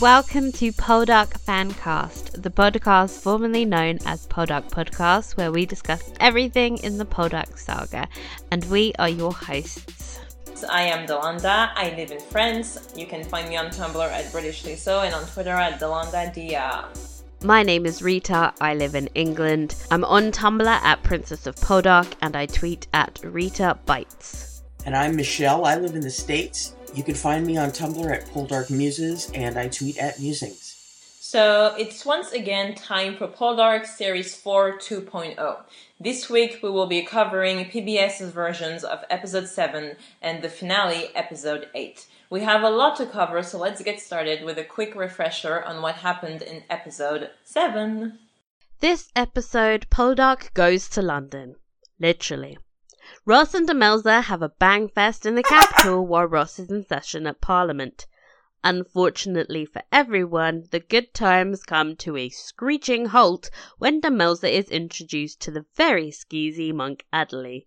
Welcome to Poldark Fancast, the podcast formerly known as Poldark Podcast, where we discuss everything in the Poldark saga, and we are your hosts. I am Delanda, I live in France. You can find me on Tumblr at British Liso and on Twitter at Delanda Dia. My name is Rita, I live in England. I'm on Tumblr at Princess of Poldark and I tweet at RitaBites. And I'm Michelle, I live in the States. You can find me on Tumblr at Poldark Muses and I tweet at musings. So it's once again time for Poldark Series 4 2.0. This week we will be covering PBS's versions of Episode 7 and the finale, Episode 8. We have a lot to cover, so let's get started with a quick refresher on what happened in Episode 7. This episode, Poldark goes to London. Literally. Ross and Demelza have a bang fest in the capital while Ross is in session at Parliament. Unfortunately for everyone, the good times come to a screeching halt when Demelza is introduced to the very skeezy Monk Adderley,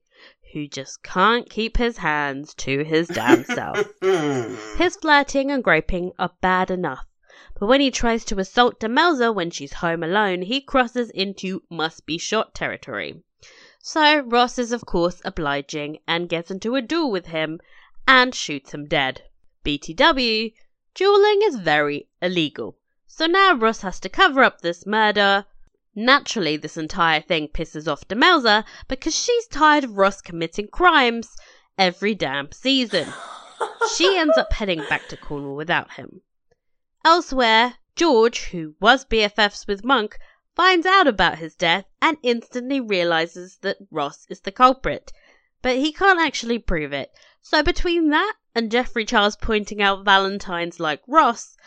who just can't keep his hands to his damn self. His flirting and groping are bad enough, but when he tries to assault Demelza when she's home alone, he crosses into must-be-shot territory. So Ross is of course obliging and gets into a duel with him and shoots him dead. BTW, dueling is very illegal, so now Ross has to cover up this murder. Naturally, this entire thing pisses off Demelza because she's tired of Ross committing crimes every damn season. She ends up heading back to Cornwall without him. Elsewhere, George, who was BFFs with Monk, finds out about his death and instantly realises that Ross is the culprit, but he can't actually prove it. So between that and Geoffrey Charles pointing out Valentine's like Ross,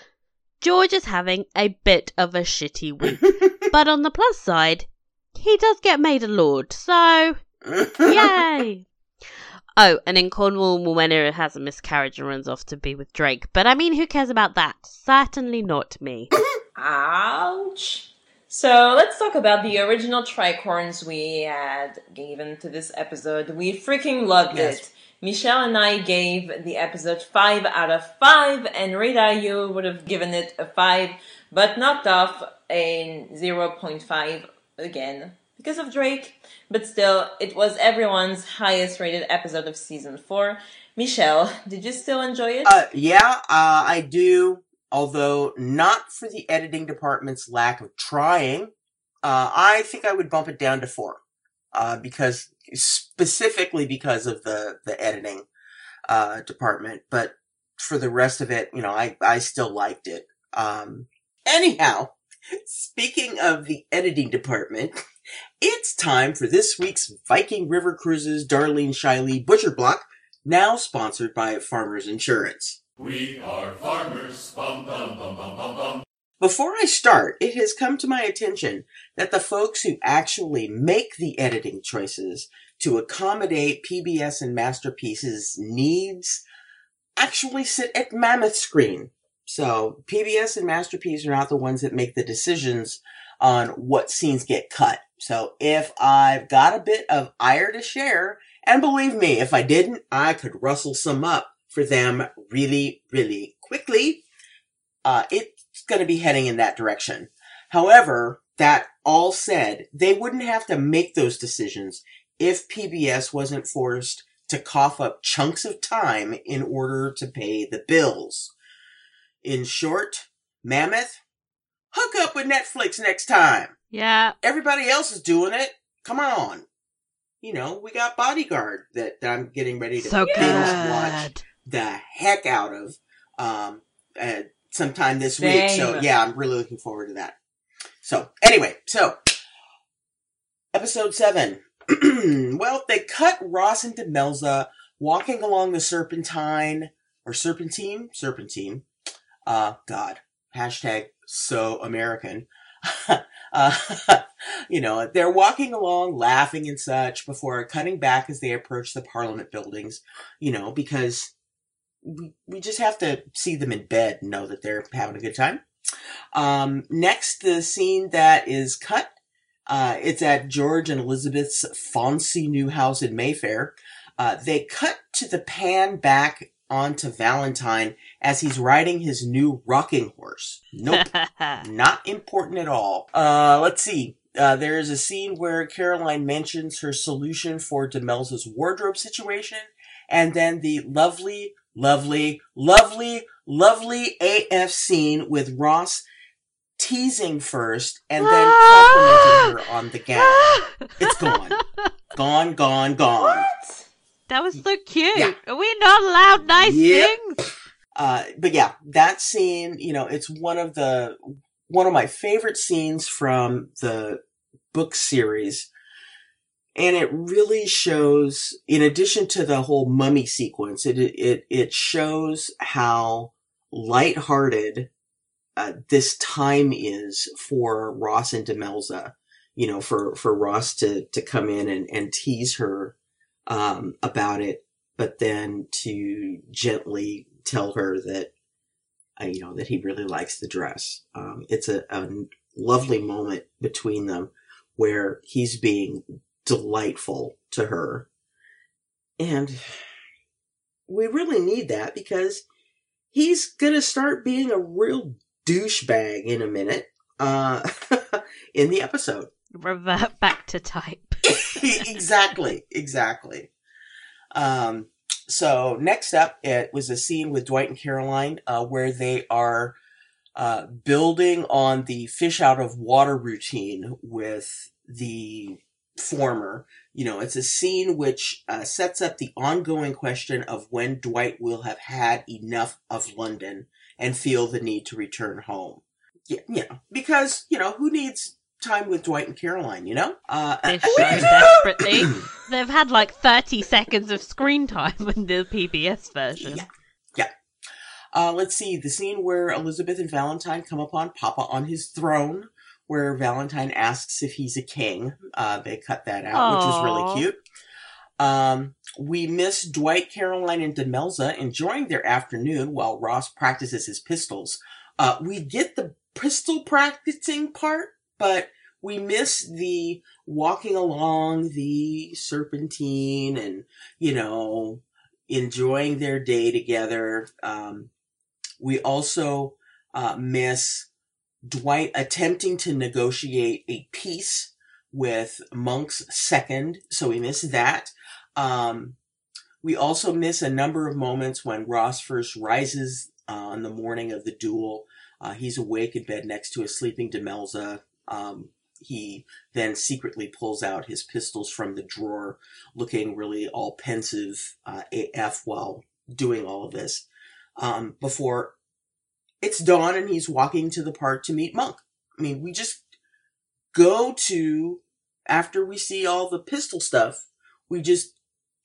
George is having a bit of a shitty week. But on the plus side, he does get made a lord, so yay! Oh, and in Cornwall, Morwenna has a miscarriage and runs off to be with Drake. But I mean, who cares about that? Certainly not me. Ouch! So let's talk about the original tricorns we had given to this episode. We freaking loved it. Michelle and I gave the episode 5 out of 5, and Rita, you would have given it a 5, but knocked off a 0.5 again because of Drake. But still, it was everyone's highest rated episode of season 4. Michelle, did you still enjoy it? I do. Although not for the editing department's lack of trying, I think I would bump it down to 4, because of the editing department. But for the rest of it, I still liked it. Anyhow, speaking of the editing department, it's time for this week's Viking River Cruises Darlene Shiley Butcher Block, now sponsored by Farmers Insurance. We are farmers. Bum, bum, bum, bum, bum, bum. Before I start, it has come to my attention that the folks who actually make the editing choices to accommodate PBS and Masterpiece's needs actually sit at Mammoth Screen. So PBS and Masterpiece are not the ones that make the decisions on what scenes get cut. So if I've got a bit of ire to share, and believe me, if I didn't, I could rustle some up for them really, really quickly, it's going to be heading in that direction. However, that all said, they wouldn't have to make those decisions if PBS wasn't forced to cough up chunks of time in order to pay the bills. In short, Mammoth, hook up with Netflix next time. Yeah. Everybody else is doing it. Come on. We got Bodyguard that I'm getting ready to watch the heck out of sometime this week. So yeah, I'm really looking forward to that. So anyway, episode 7. Well, they cut Ross and Demelza walking along the Serpentine. God, hashtag so American. They're walking along laughing and such before cutting back as they approach the Parliament buildings, because we just have to see them in bed and know that they're having a good time. Next, the scene that is cut, it's at George and Elizabeth's fancy new house in Mayfair. They cut to the pan back onto Valentine as he's riding his new rocking horse. Nope. Not important at all. Let's see. There is a scene where Caroline mentions her solution for Demelza's wardrobe situation, and then the lovely, lovely, lovely, lovely AF scene with Ross teasing first and then complimenting her on the gown. It's gone. Gone, gone, gone. What? That was so cute. Yeah. Are we not allowed nice things? But yeah, that scene, you know, it's one of my favorite scenes from the book series. And it really shows, in addition to the whole mummy sequence, it shows how lighthearted this time is for Ross and Demelza, you know, for Ross to come in and tease her about it, but then to gently tell her that, you know, that he really likes the dress. It's a lovely moment between them where he's being delightful to her. And we really need that because he's going to start being a real douchebag in a minute in the episode. Revert back to type. Exactly. So next up, it was a scene with Dwight and Caroline where they are building on the fish out of water routine with the former. You know, it's a scene which sets up the ongoing question of when Dwight will have had enough of London and feel the need to return home. Yeah, you know, because, you know, who needs time with Dwight and Caroline, you know? They're showing desperately. They've had like 30 seconds of screen time in the PBS version. Yeah. Let's see, the scene where Elizabeth and Valentine come upon Papa on his throne, where Valentine asks if he's a king. They cut that out, which is really cute. We miss Dwight, Caroline, and Demelza enjoying their afternoon while Ross practices his pistols. We get the pistol practicing part, but we miss the walking along the Serpentine and, you know, enjoying their day together. We also miss Dwight attempting to negotiate a peace with Monk's second, so we miss that. We also miss a number of moments when Ross first rises on the morning of the duel. He's awake in bed next to a sleeping Demelza. He then secretly pulls out his pistols from the drawer, looking really all pensive AF while doing all of this. Before it's dawn and he's walking to the park to meet Monk. I mean, we just go to, after we see all the pistol stuff, we just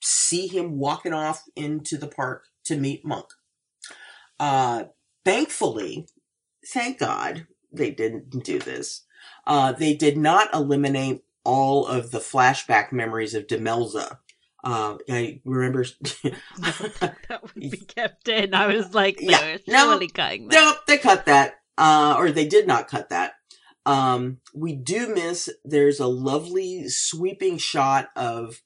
see him walking off into the park to meet Monk. Thankfully, thank God they didn't do this. They did not eliminate all of the flashback memories of Demelza. I remember that would be kept in. I was like, cutting that. No, they cut that. Or they did not cut that. We do miss, there's a lovely sweeping shot of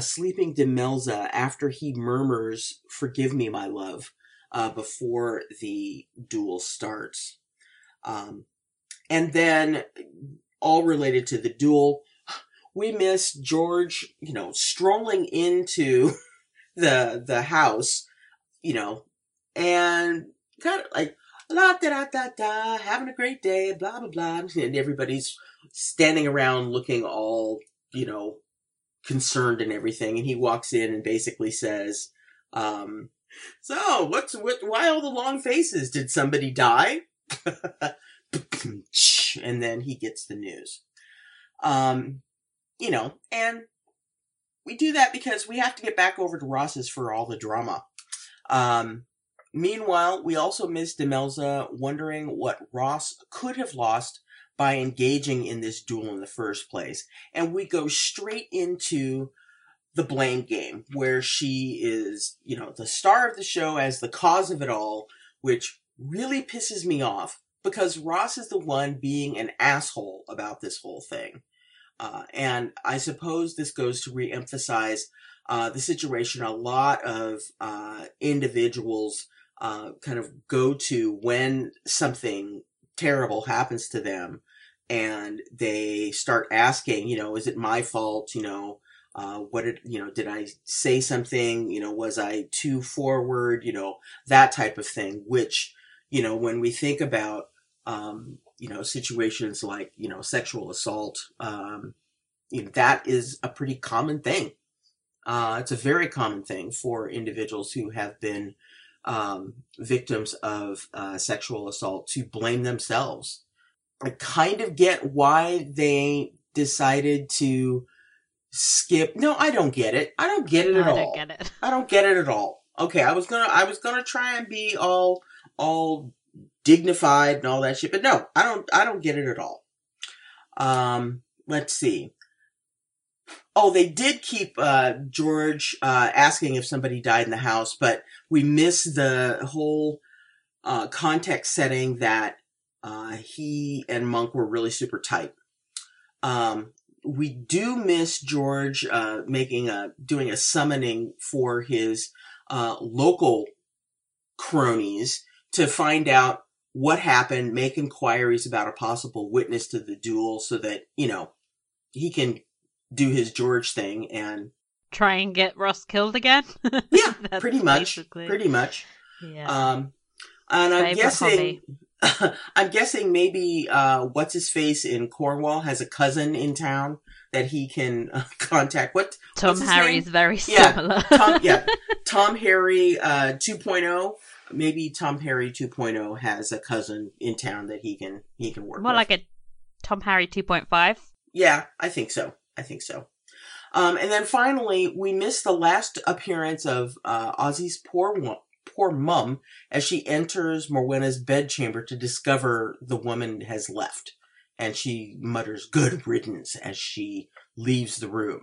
sleeping Demelza after he murmurs, "Forgive me, my love," before the duel starts. And then, all related to the duel, we miss George, you know, strolling into the house, you know, and kind of like, la da da da da, having a great day, blah, blah, blah. And everybody's standing around looking all, you know, concerned and everything. And he walks in and basically says, so, why all the long faces? Did somebody die? And then he gets the news. You know, and we do that because we have to get back over to Ross's for all the drama. Meanwhile, we also miss Demelza wondering what Ross could have lost by engaging in this duel in the first place. And we go straight into the blame game, where she is, you know, the star of the show as the cause of it all, which really pisses me off because Ross is the one being an asshole about this whole thing. And I suppose this goes to reemphasize the situation a lot of individuals kind of go to when something terrible happens to them, and they start asking, you know, is it my fault? You know, did I say something? You know, was I too forward? You know, that type of thing, which, you know, when we think about, you know, situations like, you know, sexual assault, you know, that is a pretty common thing. It's a very common thing for individuals who have been victims of sexual assault to blame themselves. I kind of get why they decided to skip. No, I don't get it. I don't get it at all. I don't get it at all. Okay, I was gonna try and be all dignified and all that shit, but no, I don't get it at all. Let's see. Oh, they did keep George asking if somebody died in the house, but we missed the whole context setting that he and Monk were really super tight. We do miss George doing a summoning for his local cronies to find out what happened, make inquiries about a possible witness to the duel, so that, you know, he can do his George thing and try and get Ross killed again. Yeah, pretty much. Yeah. And I'm guessing maybe what's his face in Cornwall has a cousin in town that he can contact. What Tom Harry's name? Very similar. Yeah, Tom Harry 2.0. Maybe Tom Harry 2.0 has a cousin in town that he can work with. More like a Tom Harry 2.5. Yeah, I think so. And then finally, we missed the last appearance of Ozzy's poor mum as she enters Morwenna's bedchamber to discover the woman has left. And she mutters good riddance as she leaves the room.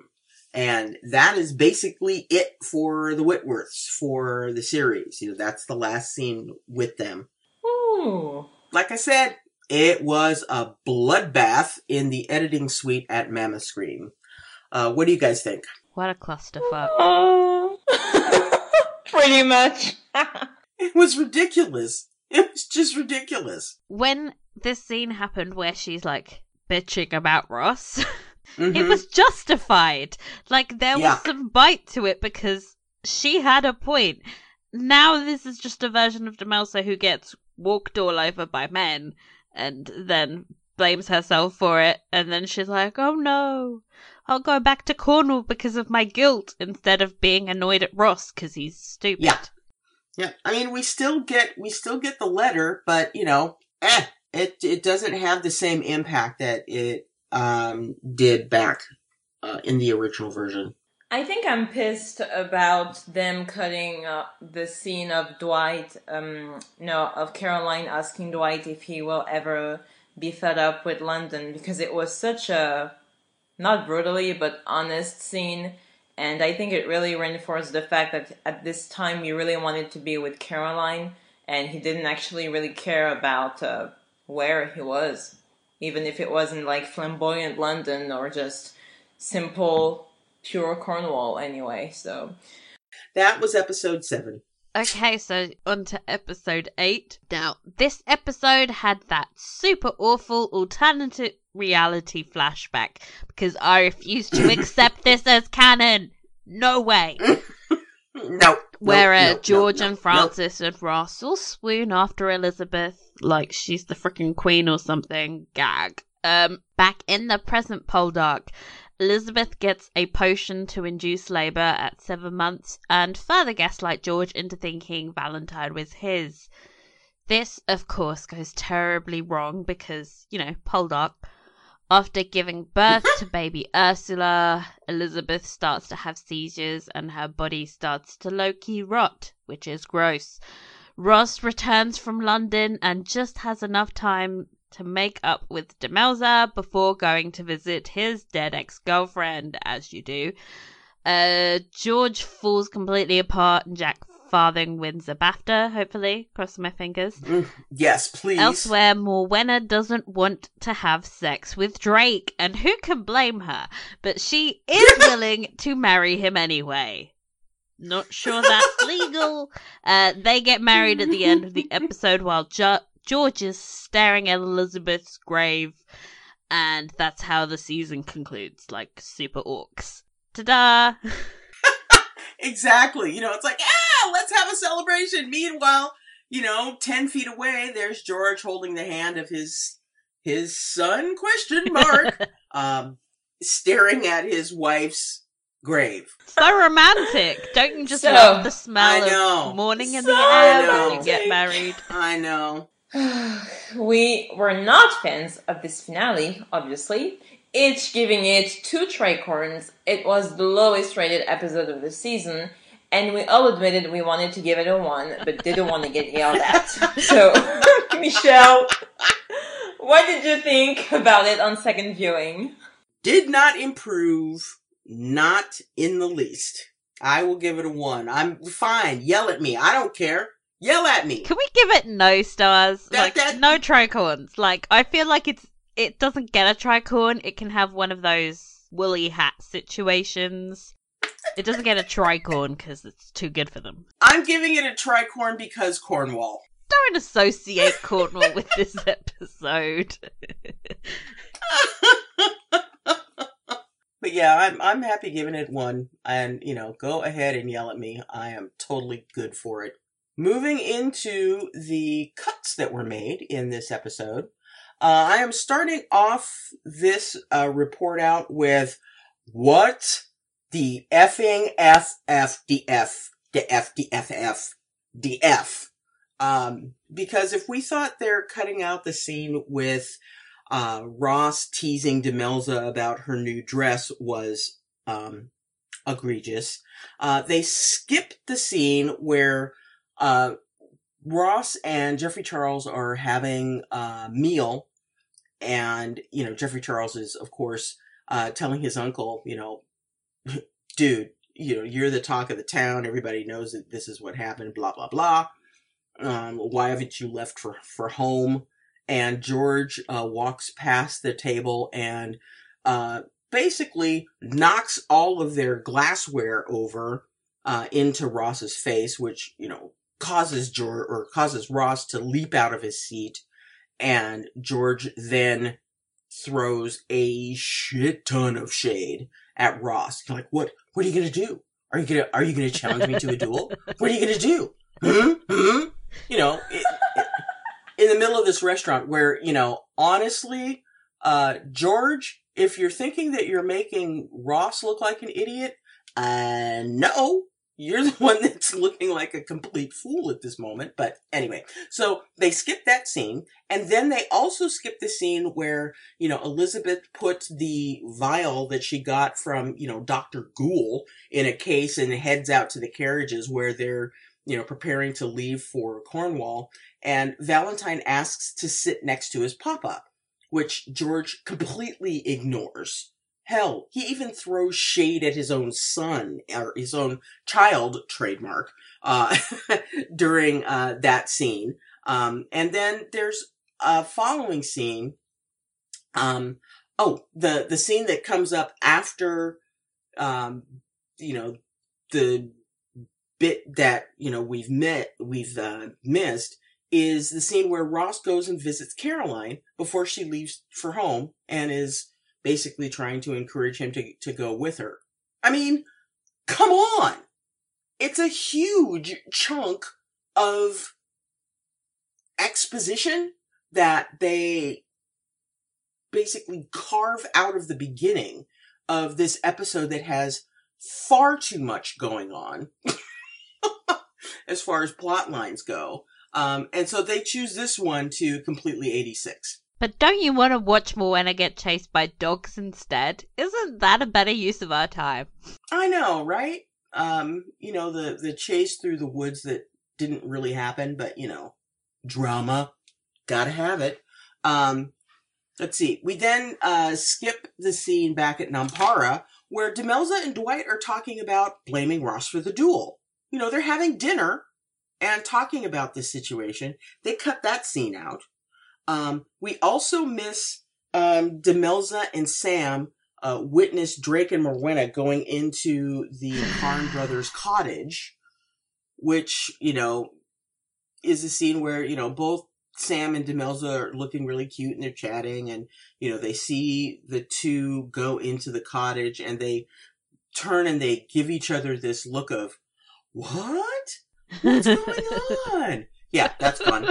And that is basically it for the Whitworths for the series. You know, that's the last scene with them. Ooh. Like I said, it was a bloodbath in the editing suite at Mammoth Screen. What do you guys think? What a clusterfuck. Pretty much. It was ridiculous. It was just ridiculous. When this scene happened where she's like bitching about Ross, mm-hmm. It was justified. Like there was some bite to it because she had a point. Now this is just a version of Demelza who gets walked all over by men. And then blames herself for it. And then she's like, oh no, I'll go back to Cornwall because of my guilt instead of being annoyed at Ross because he's stupid. Yeah. Yeah. I mean, we still get the letter, but, you know, it doesn't have the same impact that it did back in the original version. I think I'm pissed about them cutting the scene of Dwight, of Caroline asking Dwight if he will ever be fed up with London, because it was such a, not brutally, but honest scene, and I think it really reinforced the fact that at this time he really wanted to be with Caroline, and he didn't actually really care about where he was, even if it wasn't like flamboyant London or just simple pure Cornwall anyway, so. That was episode 7. Okay, so on to episode 8. Now, this episode had that super awful alternative reality flashback because I refuse to accept this as canon. No way. No. Whereas George and Francis and Ross all swoon after Elizabeth like she's the freaking queen or something. Gag. Back in the present Poldark, Elizabeth gets a potion to induce labour at 7 months and further gaslight George into thinking Valentine was his. This, of course, goes terribly wrong because, you know, Poldark. After giving birth to baby Ursula, Elizabeth starts to have seizures and her body starts to low-key rot, which is gross. Ross returns from London and just has enough time to make up with Demelza before going to visit his dead ex-girlfriend, as you do. George falls completely apart and Jack Farthing wins a BAFTA, hopefully. Crossing my fingers. Yes, please. Elsewhere, Morwenna doesn't want to have sex with Drake, and who can blame her? But she is willing to marry him anyway. Not sure that's legal. They get married at the end of the episode while George is staring at Elizabeth's grave, and that's how the season concludes, like super orcs. Ta-da! Exactly. You know, it's like, ah, let's have a celebration. Meanwhile, you know, 10 feet away, there's George holding the hand of his son, staring at his wife's grave. So romantic. Don't you just love the smell of morning in the air when you get married? I know. We were not fans of this finale, obviously. Each giving it 2 tricorns. It was the lowest rated episode of the season, and we all admitted we wanted to give it a 1, but didn't want to get yelled at. So, Michelle, what did you think about it on second viewing? Did not improve, not in the least. I will give it a 1. I'm fine. Yell at me. I don't care. Yell at me. Can we give it no stars? No tricorns. Like, I feel like it doesn't get a tricorn. It can have one of those woolly hat situations. It doesn't get a tricorn because it's too good for them. I'm giving it a tricorn because Cornwall. Don't associate Cornwall with this episode. But yeah, I'm happy giving it 1. And, you know, go ahead and yell at me. I am totally good for it. Moving into the cuts that were made in this episode. I am starting off this report out with what the effing FF DF. Because if we thought they're cutting out the scene with Ross teasing Demelza about her new dress was egregious, they skipped the scene where Ross and Geoffrey Charles are having a meal. And, you know, Geoffrey Charles is, of course, telling his uncle, you know, dude, you know, you're the talk of the town. Everybody knows that this is what happened, blah, blah, blah. Why haven't you left for home? And George walks past the table and basically knocks all of their glassware over into Ross's face, which, you know, causes Ross to leap out of his seat. And George then throws a shit ton of shade at Ross. Like, what are you going to do? Are you going to challenge me to a duel? What are you going to do? You know, in the middle of this restaurant where, you know, honestly, George, if you're thinking that you're making Ross look like an idiot, no. You're the one that's looking like a complete fool at this moment. But anyway, so they skip that scene. And then they also skip the scene where, you know, Elizabeth puts the vial that she got from, you know, Dr. Ghoul in a case and heads out to the carriages where they're, you know, preparing to leave for Cornwall. And Valentine asks to sit next to his papa, which George completely ignores. Hell, he even throws shade at his own son, or his own child, trademark, during that scene. And then there's a following scene. The scene that comes up after, you know, the bit that, you know, we've missed is the scene where Ross goes and visits Caroline before she leaves for home and is basically trying to encourage him to go with her. I mean, come on! It's a huge chunk of exposition that they basically carve out of the beginning of this episode that has far too much going on as far as plot lines go. And so they choose this one to completely 86. But don't you want to watch Morwenna get chased by dogs instead? Isn't that a better use of our time? I know, right? You know, the chase through the woods that didn't really happen, but, you know, drama. Gotta have it. Let's see. We then skip the scene back at Nampara, where Demelza and Dwight are talking about blaming Ross for the duel. you know, they're having dinner and talking about this situation. They cut that scene out. We also miss Demelza and Sam witness Drake and Morwenna going into the Karn brothers' cottage, which, you know, is a scene where, you know, both Sam and Demelza are looking really cute and they're chatting, and, you know, they see the two go into the cottage and they turn and they give each other this look of, what? What's going on? Yeah, that's fun.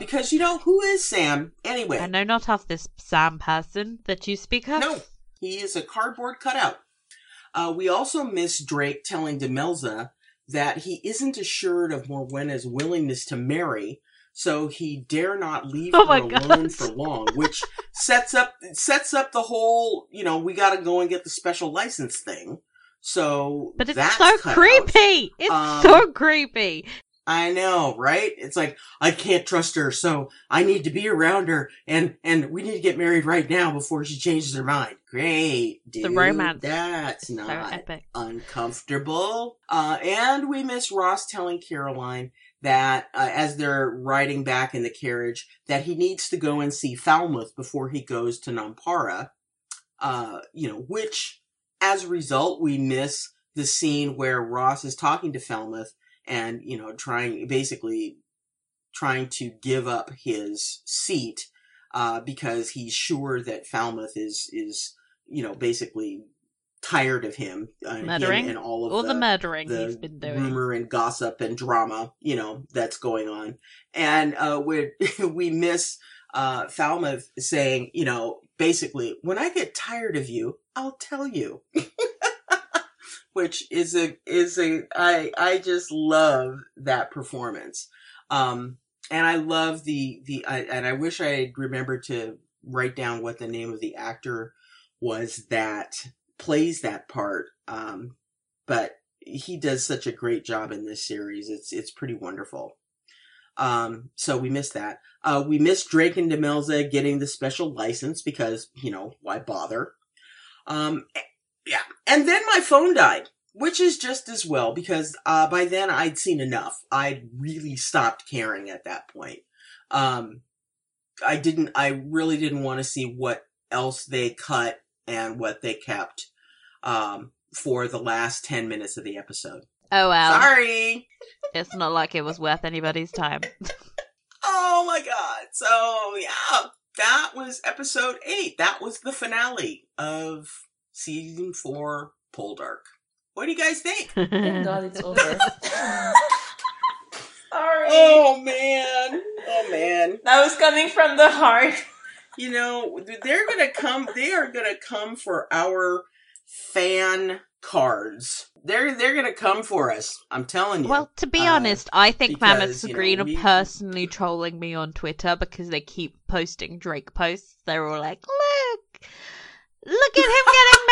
Because, you know, who is Sam anyway? I know not of this Sam person that you speak of. No, he is a cardboard cutout. We also miss Drake telling Demelza that he isn't assured of Morwenna's willingness to marry, so he dare not leave her alone for long, which sets up the whole, you know, we gotta go and get the special license thing. So, but it's so creepy. Out. It's so creepy. I know, right? It's like, I can't trust her, so I need to be around her, and we need to get married right now before she changes her mind. Great, dude. The romance. That's not so epic. Uncomfortable. And we miss Ross telling Caroline that as they're riding back in the carriage, that he needs to go and see Falmouth before he goes to Nampara, you know, which, as a result, we miss the scene where Ross is talking to Falmouth and, you know, trying to give up his seat, because he's sure that Falmouth is, you know, basically tired of him. Murdering. Him and all of the murdering he's been doing. Rumor and gossip and drama, you know, that's going on. And, we miss, Falmouth saying, you know, basically, when I get tired of you, I'll tell you. Which I just love that performance. And I love and I wish I had remembered to write down what the name of the actor was that plays that part. But he does such a great job in this series. It's pretty wonderful. So we miss that. We miss Drake and Demelza getting the special license because, you know, why bother? Yeah. And then my phone died, which is just as well, because by then I'd seen enough. I'd really stopped caring at that point. I really didn't want to see what else they cut and what they kept for the last 10 minutes of the episode. Oh, wow. Sorry. It's not like it was worth anybody's time. Oh, my God. So, yeah, that was episode 8. That was the finale of Season 4, Poldark. What do you guys think? Thank God it's over. Sorry. Oh, man. That was coming from the heart. You know, they are going to come for our fan cards. They're going to come for us. I'm telling you. Well, to be honest, I think Mammoth Screen are personally trolling me on Twitter because they keep posting Drake posts. They're all like, Look at him getting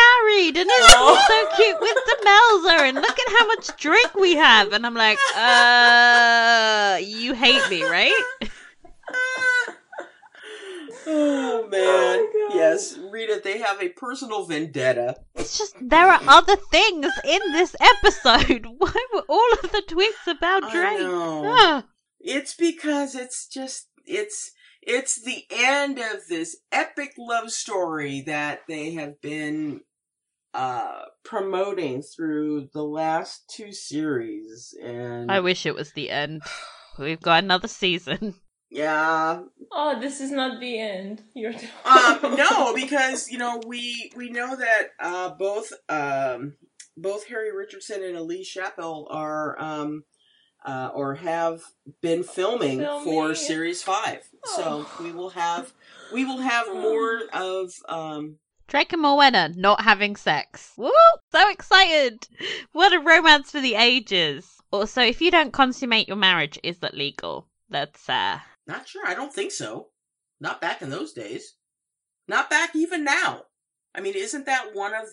married, and isn't he so cute with Demelza, and look at how much Drake we have. And I'm like, you hate me, right? Oh, man. Oh, yes, Rita, they have a personal vendetta. It's just, there are other things in this episode. Why were all of the tweets about Drake? I know. It's because it's the end of this epic love story that they have been promoting through the last 2 series. And I wish it was the end. We've got another season. Yeah. Oh, this is not the end. You're no, because, you know, we know that both Harry Richardson and Elise Chappell are or have been filming for series 5. Oh. So we will have more of Drake and Morwenna not having sex. Woo! So excited! What a romance for the ages. Also, if you don't consummate your marriage, is that legal? That's not sure. I don't think so. Not back in those days. Not back even now. I mean, isn't that one of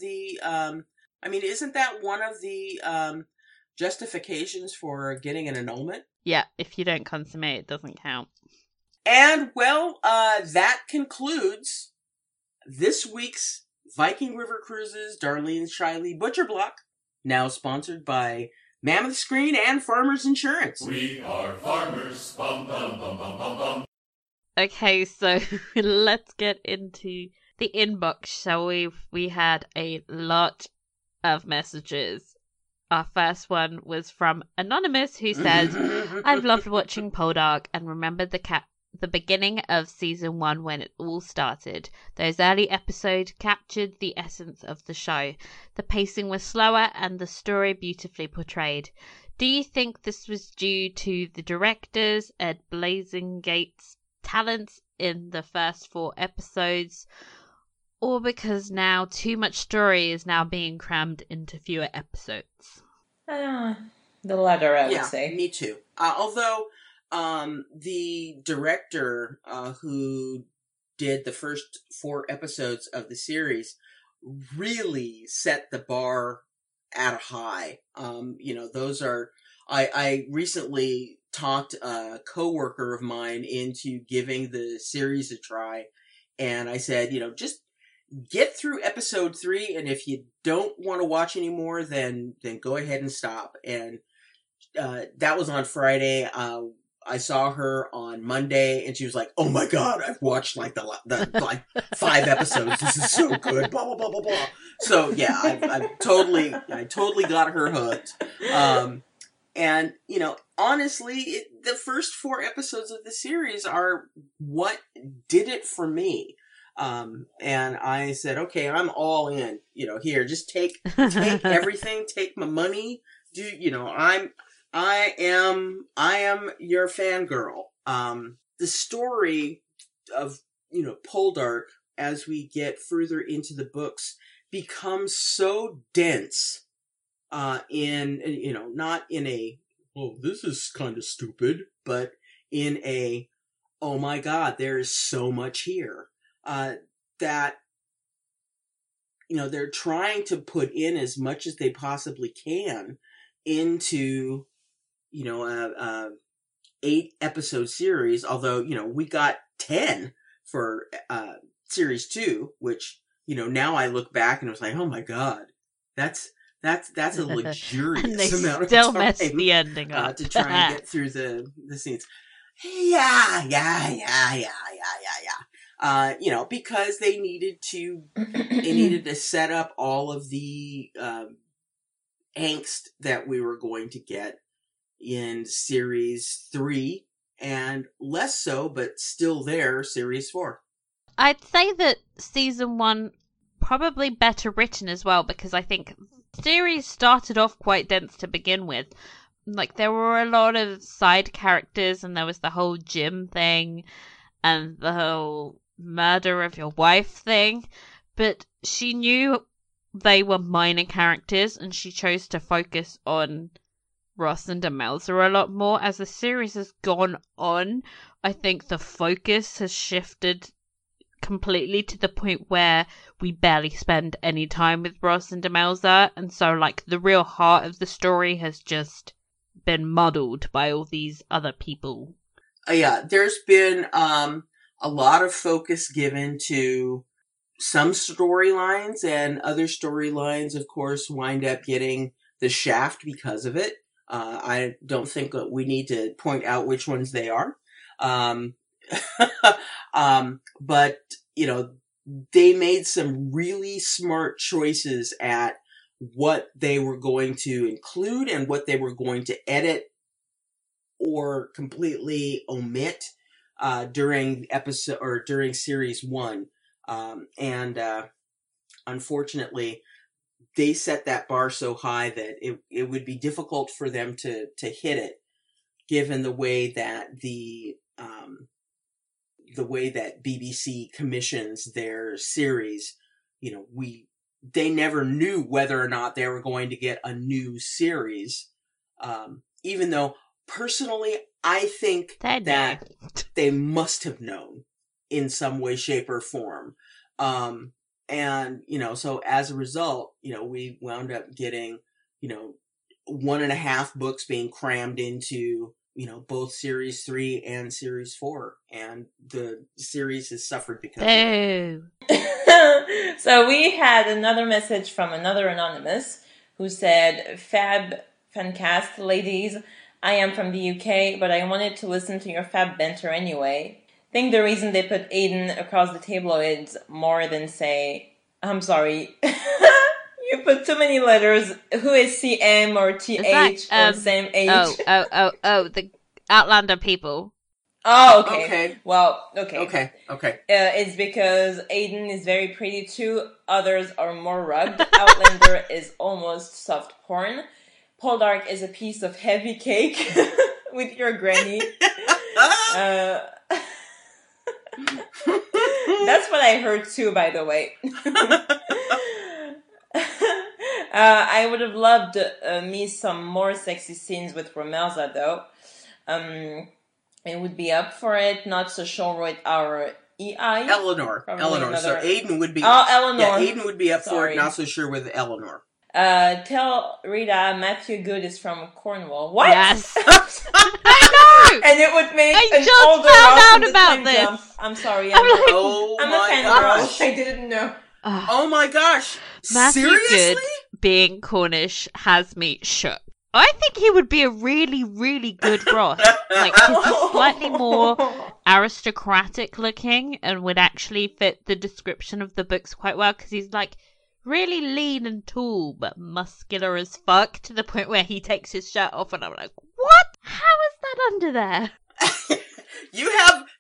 the justifications for getting an annulment? Yeah, if you don't consummate, it doesn't count. And, well, that concludes this week's Viking River Cruises Darlene Shiley Butcher Block, now sponsored by Mammoth Screen, and Farmers Insurance. We are farmers. Bum, bum, bum, bum, bum, bum. Okay, so let's get into the inbox, shall we? We had a lot of messages. Our first one was from Anonymous, who says, I've loved watching Poldark and remembered the beginning of season 1 when it all started. Those early episodes captured the essence of the show. The pacing was slower and the story beautifully portrayed. Do you think this was due to the directors Ed Blazingate's talents in the first 4 episodes, or because now too much story is now being crammed into fewer episodes? The latter, I would say. Me too. Although the director who did the first 4 episodes of the series really set the bar at a high. Those are... I recently talked a coworker of mine into giving the series a try, and I said, just get through episode 3, and if you don't want to watch anymore, then go ahead and stop. And that was on Friday. I saw her on Monday, and she was like, "Oh my god, I've watched like 5 episodes. This is so good." Blah blah blah blah blah. So yeah, I totally got her hooked. And honestly, the first 4 episodes of the series are what did it for me. And I said, okay, I'm all in, here, just take everything, take my money, I am your fangirl. The story of, Poldark, as we get further into the books, becomes so dense, not in a, oh, this is kind of stupid, but in a, oh my God, there is so much here. That, they're trying to put in as much as they possibly can into, a 8-episode series. Although, we got 10 for series 2, which, now I look back and I was like, oh my God, that's a luxurious amount of time. Still mess the ending up to try and get through the scenes. Yeah. Because they needed to set up all of the angst that we were going to get in series 3, and less so, but still there, series 4. I'd say that season 1 probably better written as well, because I think the series started off quite dense to begin with. Like, there were a lot of side characters, and there was the whole gym thing, and the whole murder of your wife thing. But she knew they were minor characters, and she chose to focus on Ross and Demelza a lot more. As the series has gone on, I think the focus has shifted completely to the point where we barely spend any time with Ross and Demelza. And so, like, the real heart of the story has just been muddled by all these other people. Yeah, there's been a lot of focus given to some storylines, and other storylines, of course, wind up getting the shaft because of it. I don't think that we need to point out which ones they are. But, they made some really smart choices at what they were going to include and what they were going to edit or completely omit during episode or during series 1, and unfortunately, they set that bar so high that it would be difficult for them to hit it, given the way that the way that BBC commissions their series. They never knew whether or not they were going to get a new series, even though. Personally, I think that they must have known in some way, shape, or form. So as a result, we wound up getting, 1.5 books being crammed into, both series 3 and series 4. And the series has suffered because of it. So we had another message from another anonymous who said, Fab... Fancast. Ladies, I am from the UK, but I wanted to listen to your fab banter anyway. Think the reason they put Aiden across the tabloids more than say, I'm sorry, you put too many letters. Who is CM or TH or same H? Oh, the Outlander people. Oh, okay. Well, okay. It's because Aiden is very pretty too. Others are more rugged. Outlander is almost soft porn. Poldark is a piece of heavy cake with your granny. That's what I heard too, by the way. I would have loved me some more sexy scenes with Romelza, though. It would be up for it. Not so sure with our EI. Eleanor. Another... So Aiden would be. Oh, Eleanor. Yeah, Aiden would be up for it. Not so sure with Eleanor. Tell Rita Matthew Good is from Cornwall. What? Yes. I know. And it would make I an just older found out about this. Jump. I'm sorry. I'm a fangirl. I didn't know. Oh my gosh. Matthew Seriously? Good being Cornish has me shook. I think he would be a really, really good Ross. Like, he's slightly more aristocratic looking and would actually fit the description of the books quite well because he's, like, really lean and tall but muscular as fuck to the point where he takes his shirt off and I'm like, what? How is that under there?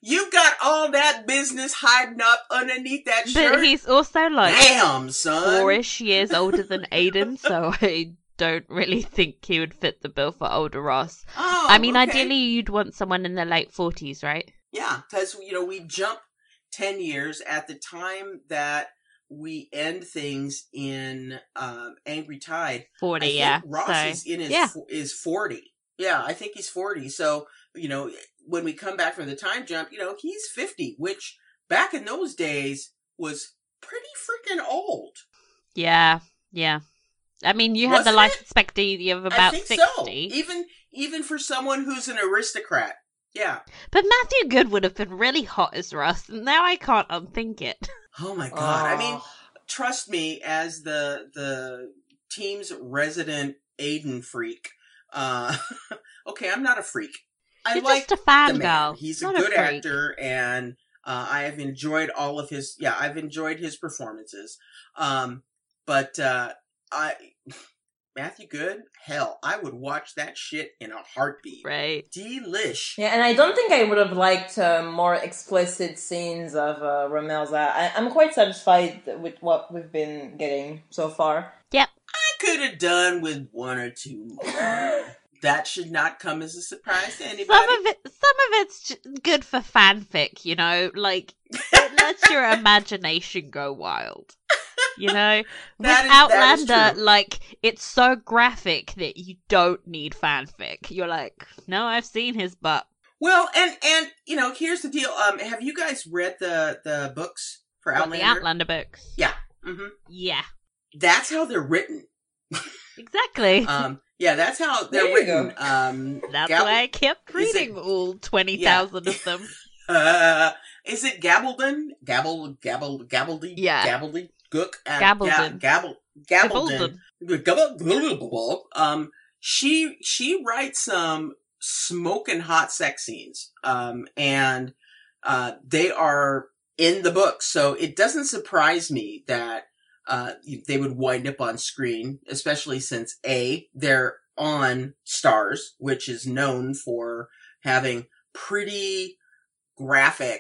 You've got all that business hiding up underneath that shirt. But he's also, like, damn, son. 4-ish years older than Aiden, so I... don't really think he would fit the bill for older Ross. Oh, I mean, okay. Ideally you'd want someone in their late 40s, right? Yeah, because, you know, we jump 10 years at the time that we end things in Angry Tide. 40, I think yeah. Ross so, is in his yeah. is 40. Yeah, I think he's 40. So, you know, when we come back from the time jump, you know, he's 50, which back in those days was pretty freaking old. Yeah. I mean, you had the life expectancy of about 60. So. Even for someone who's an aristocrat. Yeah. But Matthew Good would have been really hot as Russ, and now I can't unthink it. Oh my god. Oh. I mean, trust me, as the team's resident Aiden freak, okay, I'm not a freak. You're like just a fangirl. He's not a good actor, and I have enjoyed all of his, I've enjoyed his performances. Matthew Good, hell, I would watch that shit in a heartbeat. Right. Delish. Yeah, and I don't think I would have liked more explicit scenes of Romelza. I'm quite satisfied with what we've been getting so far. Yep. I could have done with one or two more. That should not come as a surprise to anybody. Some of it's good for fanfic, you know? Like, it lets your imagination go wild. You know, with Outlander, like, it's so graphic that you don't need fanfic. You're like, no, I've seen his butt. Well, and you know, here's the deal. Have you guys read the books for Outlander? The Outlander books. Yeah. Mm-hmm. Yeah. That's how they're written. Exactly. Yeah, that's how they're written. That's why I kept reading all 20,000 of them. Is it Gabaldon? Gabaldy? Yeah. Gabaldy? Gabaldon. She writes some smoking hot sex scenes, and they are in the book, so it doesn't surprise me that they would wind up on screen, especially since they're on Stars, which is known for having pretty graphic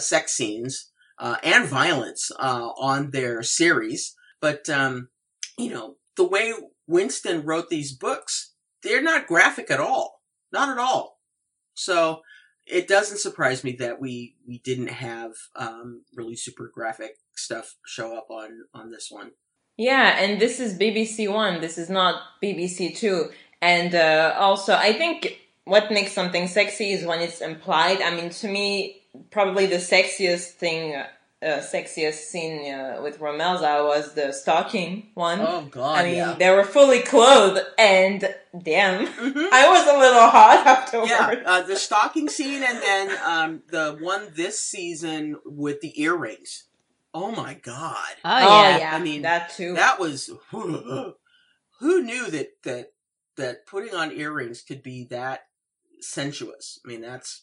sex scenes. And violence on their series. But, you know, the way Winston wrote these books, they're not graphic at all. Not at all. So it doesn't surprise me that we didn't have really super graphic stuff show up on this one. Yeah, and this is BBC One. This is not BBC Two. And also, I think what makes something sexy is when it's implied. I mean, to me... probably the sexiest scene with Romelza was the stalking one. Oh god! I mean, they were fully clothed, and damn, I was a little hot afterwards. Yeah, the stalking scene, and then the one this season with the earrings. Oh my god! Oh yeah, I mean that too. That was who knew that that putting on earrings could be that sensuous. I mean, that's...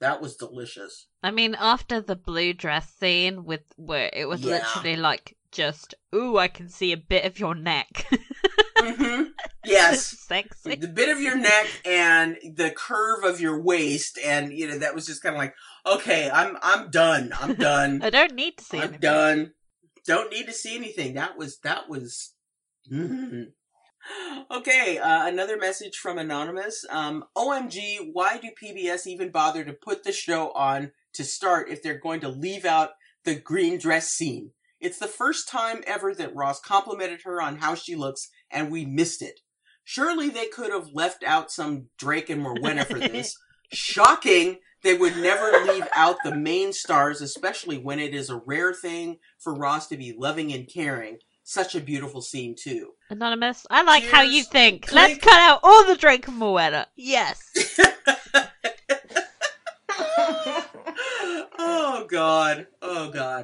that was delicious. I mean, after the blue dress scene with where it was literally like just, ooh, I can see a bit of your neck. Mm-hmm. Yes. Sexy. The bit of your neck and the curve of your waist, and you know, that was just kind of like, okay, I'm done. I don't need to see anything. I'm done. Don't need to see anything. That was mm-hmm. Okay, another message from Anonymous. OMG, why do PBS even bother to put the show on to start if they're going to leave out the green dress scene? It's the first time ever that Ross complimented her on how she looks, and we missed it. Surely they could have left out some Drake and Morwenna for this. Shocking they would never leave out the main stars, especially when it is a rare thing for Ross to be loving and caring. Such a beautiful scene, too. Anonymous, I like how you think. Let's cut out all the Drake and Morwenna. Yes. Oh, God.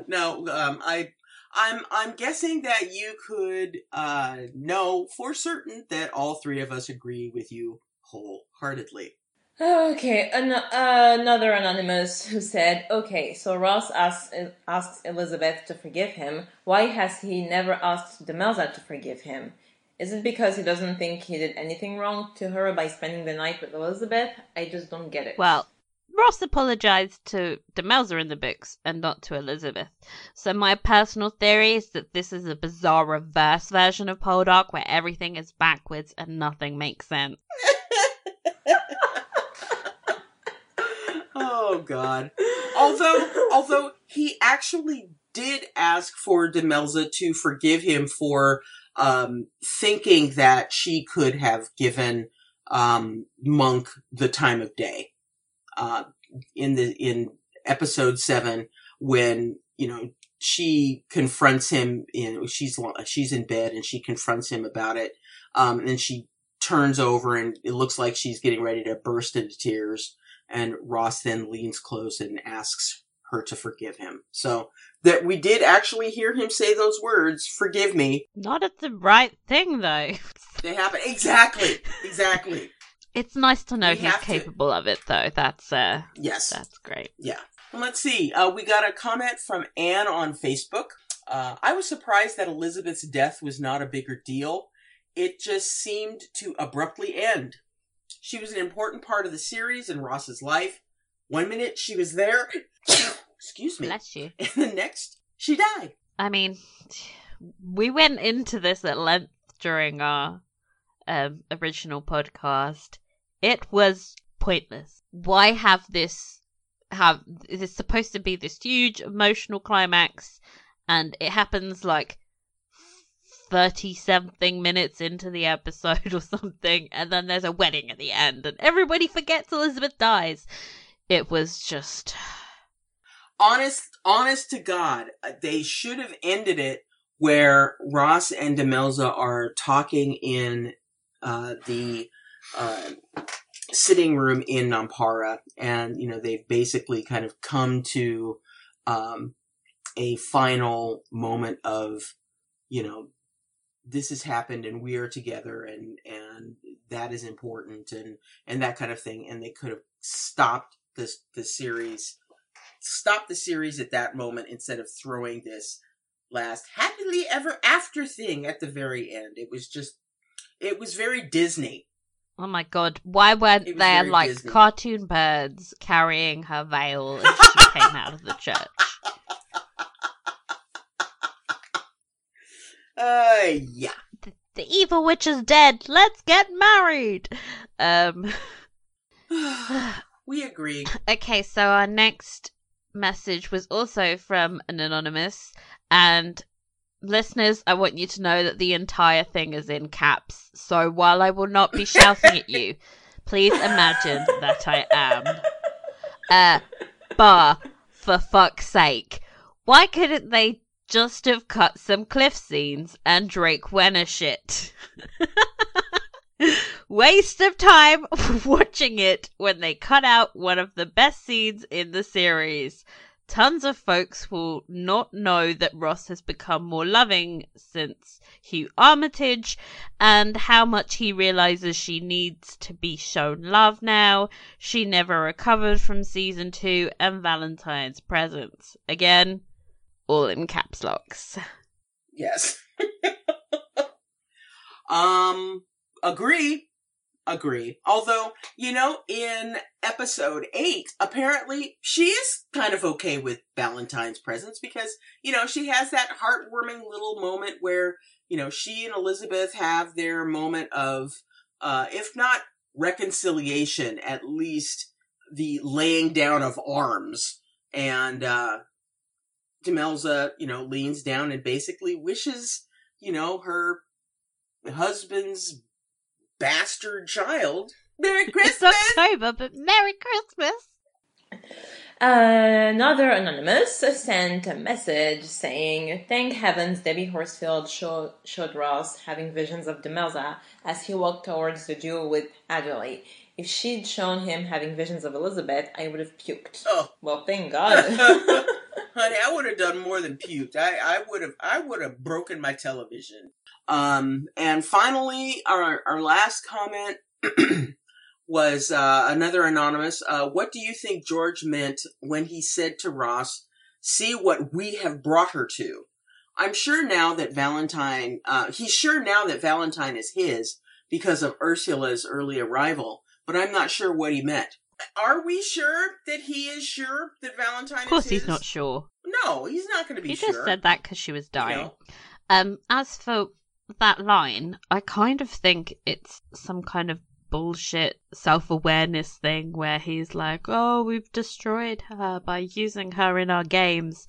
Now, I'm guessing that you could know for certain that all three of us agree with you wholeheartedly. Okay, another Anonymous who said, okay, so Ross asks Elizabeth to forgive him. Why has he never asked Demelza to forgive him? Is it because he doesn't think he did anything wrong to her by spending the night with Elizabeth? I just don't get it. Well, Ross apologized to Demelza in the books and not to Elizabeth. So my personal theory is that this is a bizarre reverse version of Poldark where everything is backwards and nothing makes sense. Oh, God. Although he actually did ask for Demelza to forgive him for thinking that she could have given Monk the time of day in episode 7 when, you know, she confronts him. She's in bed and she confronts him about it, and she turns over and it looks like she's getting ready to burst into tears. And Ross then leans close and asks her to forgive him. So that we did actually hear him say those words, forgive me. Not at the right thing, though. They happen. Exactly. It's nice to know he's capable of it, though. Yes. That's great. Yeah. Well, let's see. We got a comment from Anne on Facebook. I was surprised that Elizabeth's death was not a bigger deal. It just seemed to abruptly end. She was an important part of the series and Ross's life. One minute she was there, excuse me, bless you, and the next she died. I mean, we went into this at length during our original podcast. It was pointless. Why have this? Is supposed to be this huge emotional climax, and it happens like 30-something minutes into the episode or something, and then there's a wedding at the end, and everybody forgets Elizabeth dies. It was just... Honest to God, they should have ended it where Ross and Demelza are talking in the sitting room in Nampara, and, you know, they've basically kind of come to a final moment of, you know, this has happened and we are together and that is important and that kind of thing. And they could have stopped the series at that moment instead of throwing this last happily ever after thing at the very end. It was very Disney. Oh my God. Why weren't there like Disney cartoon birds carrying her veil as she came out of the church? Yeah. The evil witch is dead. Let's get married. We agree. Okay, so our next message was also from an Anonymous. And listeners, I want you to know that the entire thing is in caps. So while I will not be shouting at you, please imagine that I am. Bar, for fuck's sake. Why couldn't they just have cut some cliff scenes and Drake Wenner shit? Waste of time watching it when they cut out one of the best scenes in the series. Tons of folks will not know that Ross has become more loving since Hugh Armitage and how much he realizes she needs to be shown love now. She never recovered from season 2 and Valentine's presence. Again, all in caps locks. Yes. Agree. Although, you know, in episode 8, apparently she is kind of okay with Valentine's presence because, you know, she has that heartwarming little moment where, you know, she and Elizabeth have their moment of, if not reconciliation, at least the laying down of arms. And Demelza, you know, leans down and basically wishes, you know, her husband's bastard child Merry Christmas! It's October, but Merry Christmas! Another anonymous sent a message saying, "Thank heavens Debbie Horsfield showed Ross having visions of Demelza as he walked towards the duel with Adderley. If she'd shown him having visions of Elizabeth, I would have puked." Oh. Well, thank God. Honey, I would have done more than puked. I would have broken my television. And finally, our last comment was another anonymous. What do you think George meant when he said to Ross, "See what we have brought her to"? I'm sure now that Valentine is his because of Ursula's early arrival, but I'm not sure what he meant. Are we sure that he is sure that Valentine is his? Of course he's not sure. No, he's not going to be sure. He just said that because she was dying. You know? As for that line, I kind of think it's some kind of bullshit self-awareness thing where he's like, "Oh, we've destroyed her by using her in our games."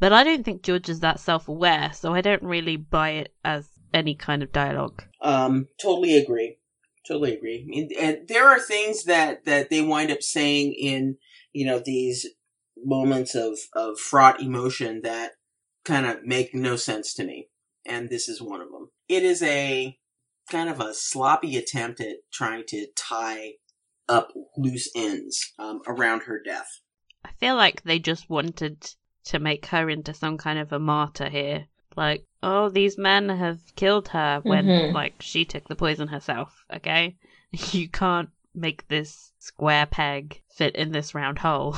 But I don't think George is that self-aware, so I don't really buy it as any kind of dialogue. Totally agree. I mean, and there are things that they wind up saying in, you know, these moments of fraught emotion that kind of make no sense to me. And this is one of them. It is a kind of a sloppy attempt at trying to tie up loose ends around her death. I feel like they just wanted to make her into some kind of a martyr here. Like, oh, these men have killed her when, like, she took the poison herself, okay? You can't make this square peg fit in this round hole.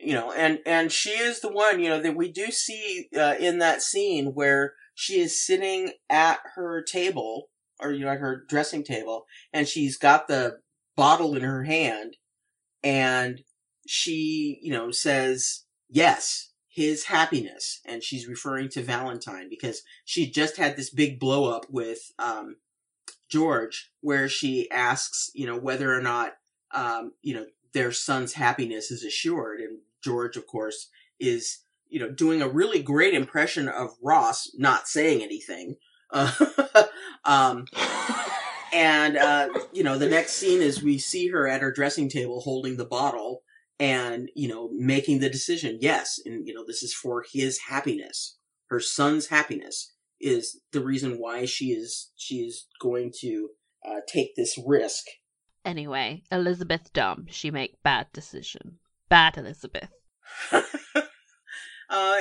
You know, and she is the one, you know, that we do see in that scene where she is sitting at her table, or, you know, at her dressing table, and she's got the bottle in her hand, and she, you know, says, "Yes, his happiness," and she's referring to Valentine, because she just had this big blow-up with George, where she asks, you know, whether or not, you know, their son's happiness is assured, and George, of course, is, you know, doing a really great impression of Ross not saying anything. You know, the next scene is we see her at her dressing table holding the bottle and, you know, making the decision. Yes. And, you know, this is for his happiness. Her son's happiness is the reason why she is going to take this risk. Anyway, Elizabeth dumb. She make bad decision. Bad Elizabeth.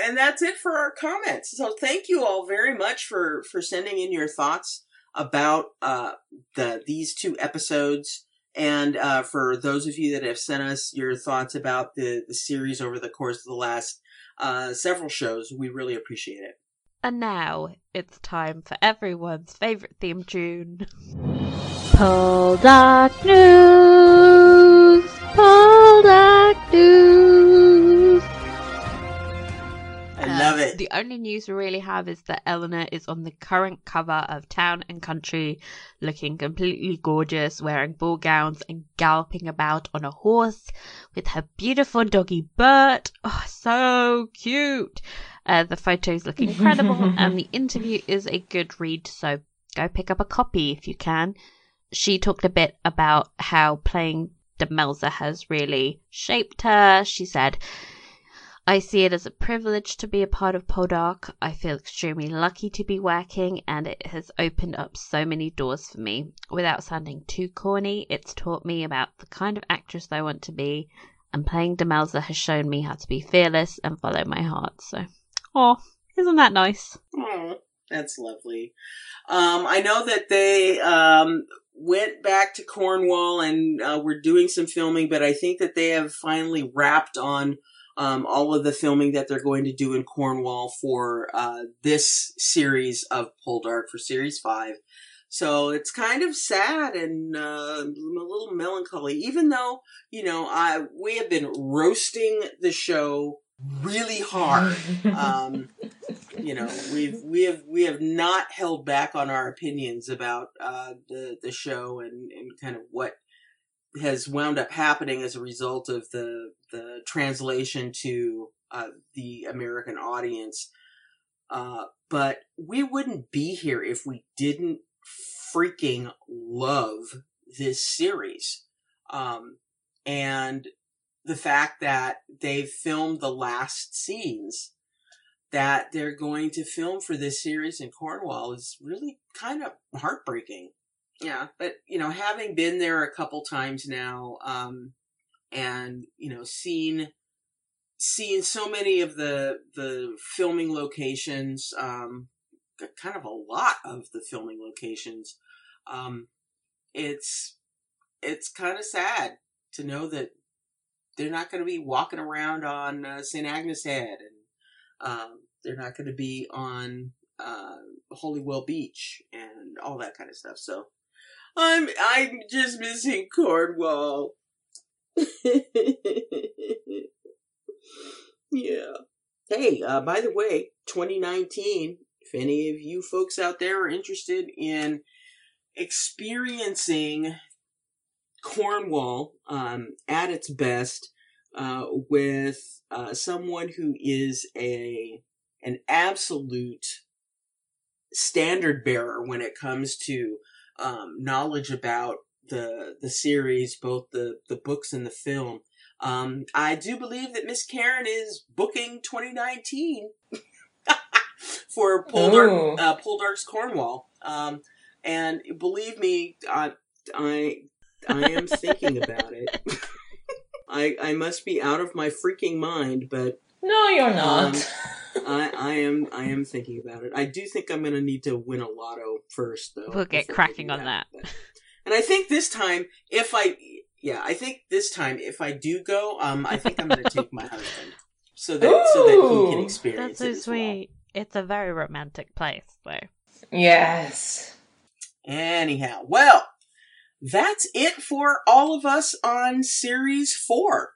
And that's it for our comments. So thank you all very much for sending in your thoughts about these two episodes. And for those of you that have sent us your thoughts about the series over the course of the last several shows, we really appreciate it. And now it's time for everyone's favorite theme tune. Poldark News! Poldark News! I love it. The only news we really have is that Eleanor is on the current cover of Town and Country, looking completely gorgeous, wearing ball gowns and galloping about on a horse with her beautiful doggy Bert. Oh, so cute. The photos look incredible and the interview is a good read, so go pick up a copy if you can. She talked a bit about how playing Demelza has really shaped her. She said, "I see it as a privilege to be a part of Poldark. I feel extremely lucky to be working, and it has opened up so many doors for me. Without sounding too corny, it's taught me about the kind of actress I want to be, and playing Demelza has shown me how to be fearless and follow my heart. So, oh, isn't that nice? Oh, that's lovely. I know that they went back to Cornwall and were doing some filming, but I think that they have finally wrapped on all of the filming that they're going to do in Cornwall for this series of Poldark, for Series 5. So it's kind of sad and a little melancholy, even though, you know, we have been roasting the show really hard. You know, we have not held back on our opinions about the show and kind of what has wound up happening as a result of the translation to the American audience. But we wouldn't be here if we didn't freaking love this series. And the fact that they've filmed the last scenes that they're going to film for this series in Cornwall is really kind of heartbreaking. Yeah. But, you know, having been there a couple times now, and, you know, seeing so many of the filming locations, kind of a lot of the filming locations, it's kind of sad to know that they're not going to be walking around on St. Agnes Head, and they're not going to be on Holywell Beach and all that kind of stuff. So I'm just missing Cornwall. Yeah. Hey, by the way, 2019, if any of you folks out there are interested in experiencing Cornwall at its best with someone who is an absolute standard bearer when it comes to knowledge about the series, both the books and the film. I do believe that Miss Karen is booking 2019 for Poldark, Poldark's Cornwall. And believe me, I am thinking about it. I must be out of my freaking mind, but no, you're not. I am thinking about it. I do think I'm going to need to win a lotto first, though. We'll get cracking on that. And I think this time, if I do go, I think I'm going to take my husband so that he can experience. That's so sweet. Well. It's a very romantic place, though. Yes. Anyhow, well, that's it for all of us on Series 4.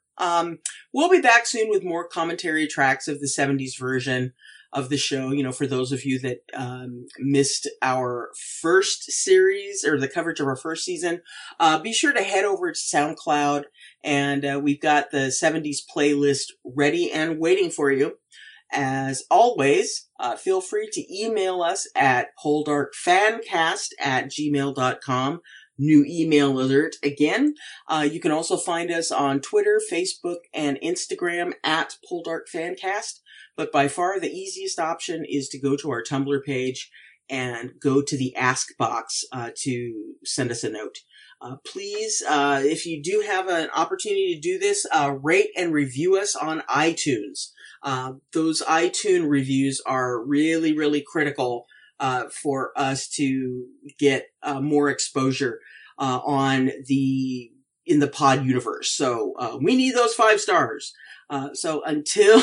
We'll be back soon with more commentary tracks of the 70s version of the show. You know, for those of you that missed our first series or the coverage of our first season, be sure to head over to SoundCloud, and we've got the 70s playlist ready and waiting for you. As always, feel free to email us at poldarkfancast@gmail.com. New email alert again. You can also find us on Twitter, Facebook, and Instagram at Poldark Fancast. But by far the easiest option is to go to our Tumblr page and go to the Ask box to send us a note. Please, if you do have an opportunity to do this, rate and review us on iTunes. Those iTunes reviews are really, really critical for us to get more exposure in the pod universe. So we need those 5 stars. So until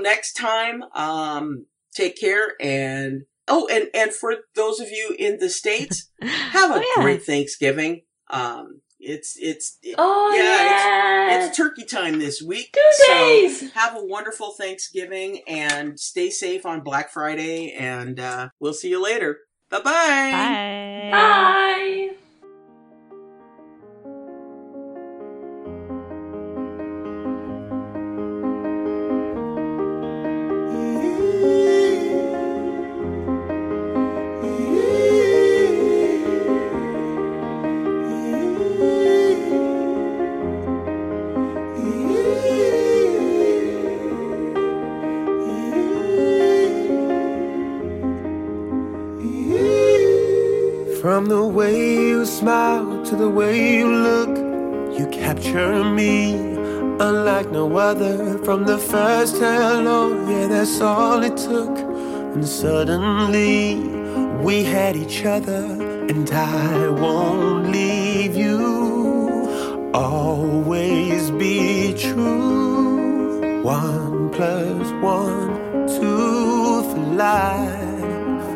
next time, take care, and and for those of you in the States, have a great Thanksgiving. It's turkey time this week. 2 days. So have a wonderful Thanksgiving and stay safe on Black Friday, and we'll see you later. Bye-bye. Bye. Bye. From the way you smile to the way you look, you capture me. unlike no other. From the first hello, yeah, that's all it took. And suddenly we had each other. And I won't leave you, always be true. 1 + 1, 2 for life,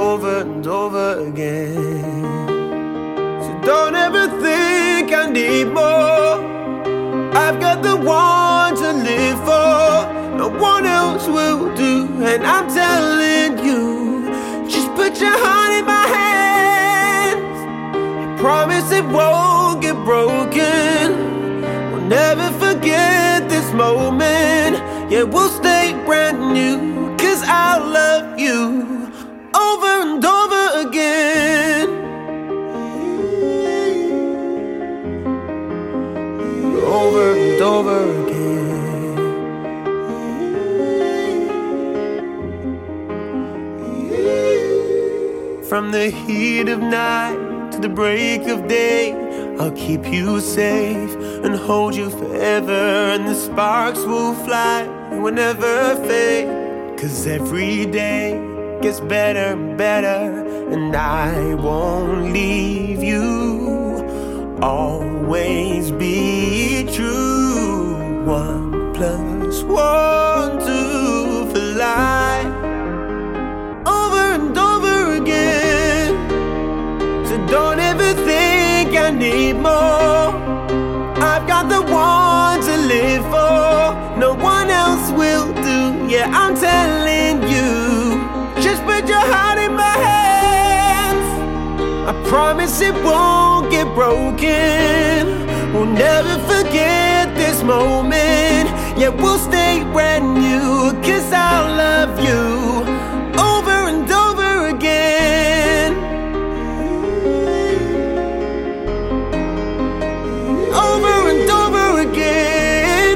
over and over again. So don't ever think I need more, I've got the one to live for. No one else will do, and I'm telling you, just put your heart in my hands. I promise it won't get broken. We'll never forget this moment. Yeah, we'll stay brand new, 'cause I love you, over and over again. Over and over again. From the heat of night to the break of day, I'll keep you safe and hold you forever. And the sparks will fly, will never fade, 'cause every day gets better and better. And I won't leave you, always be true. 1 + 1, 2 for life, over and over again. So don't ever think I need more, I've got the one to live for. No one else will do, yeah, I'm telling you, just put your heart in my hands. I promise it won't get broken. We'll never forget this moment. Yeah, we'll stay brand new, 'cause I love you, over and over again. Over and over again.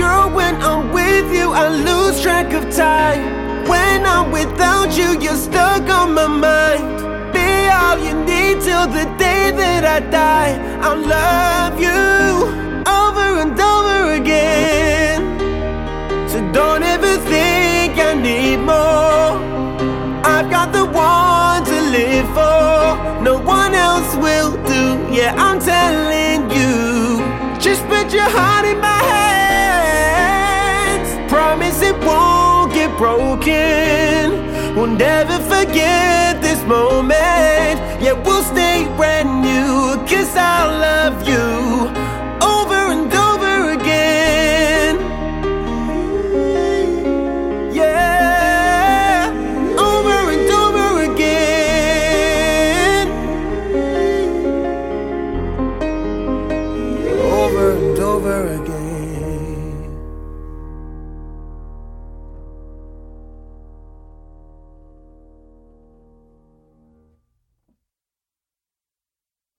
Girl, when I'm with you, I lose track of time. When I'm without you, you're stuck on my mind. Be all you need till the day that I die. I'll love you, over and over again. So don't ever think I need more, I've got the one to live for. No one else will do, yeah, I'm telling you, just put your heart in my hands. Promise it won't get broken. We'll never forget this moment. Yeah, we'll stay brand new, 'cause I love you.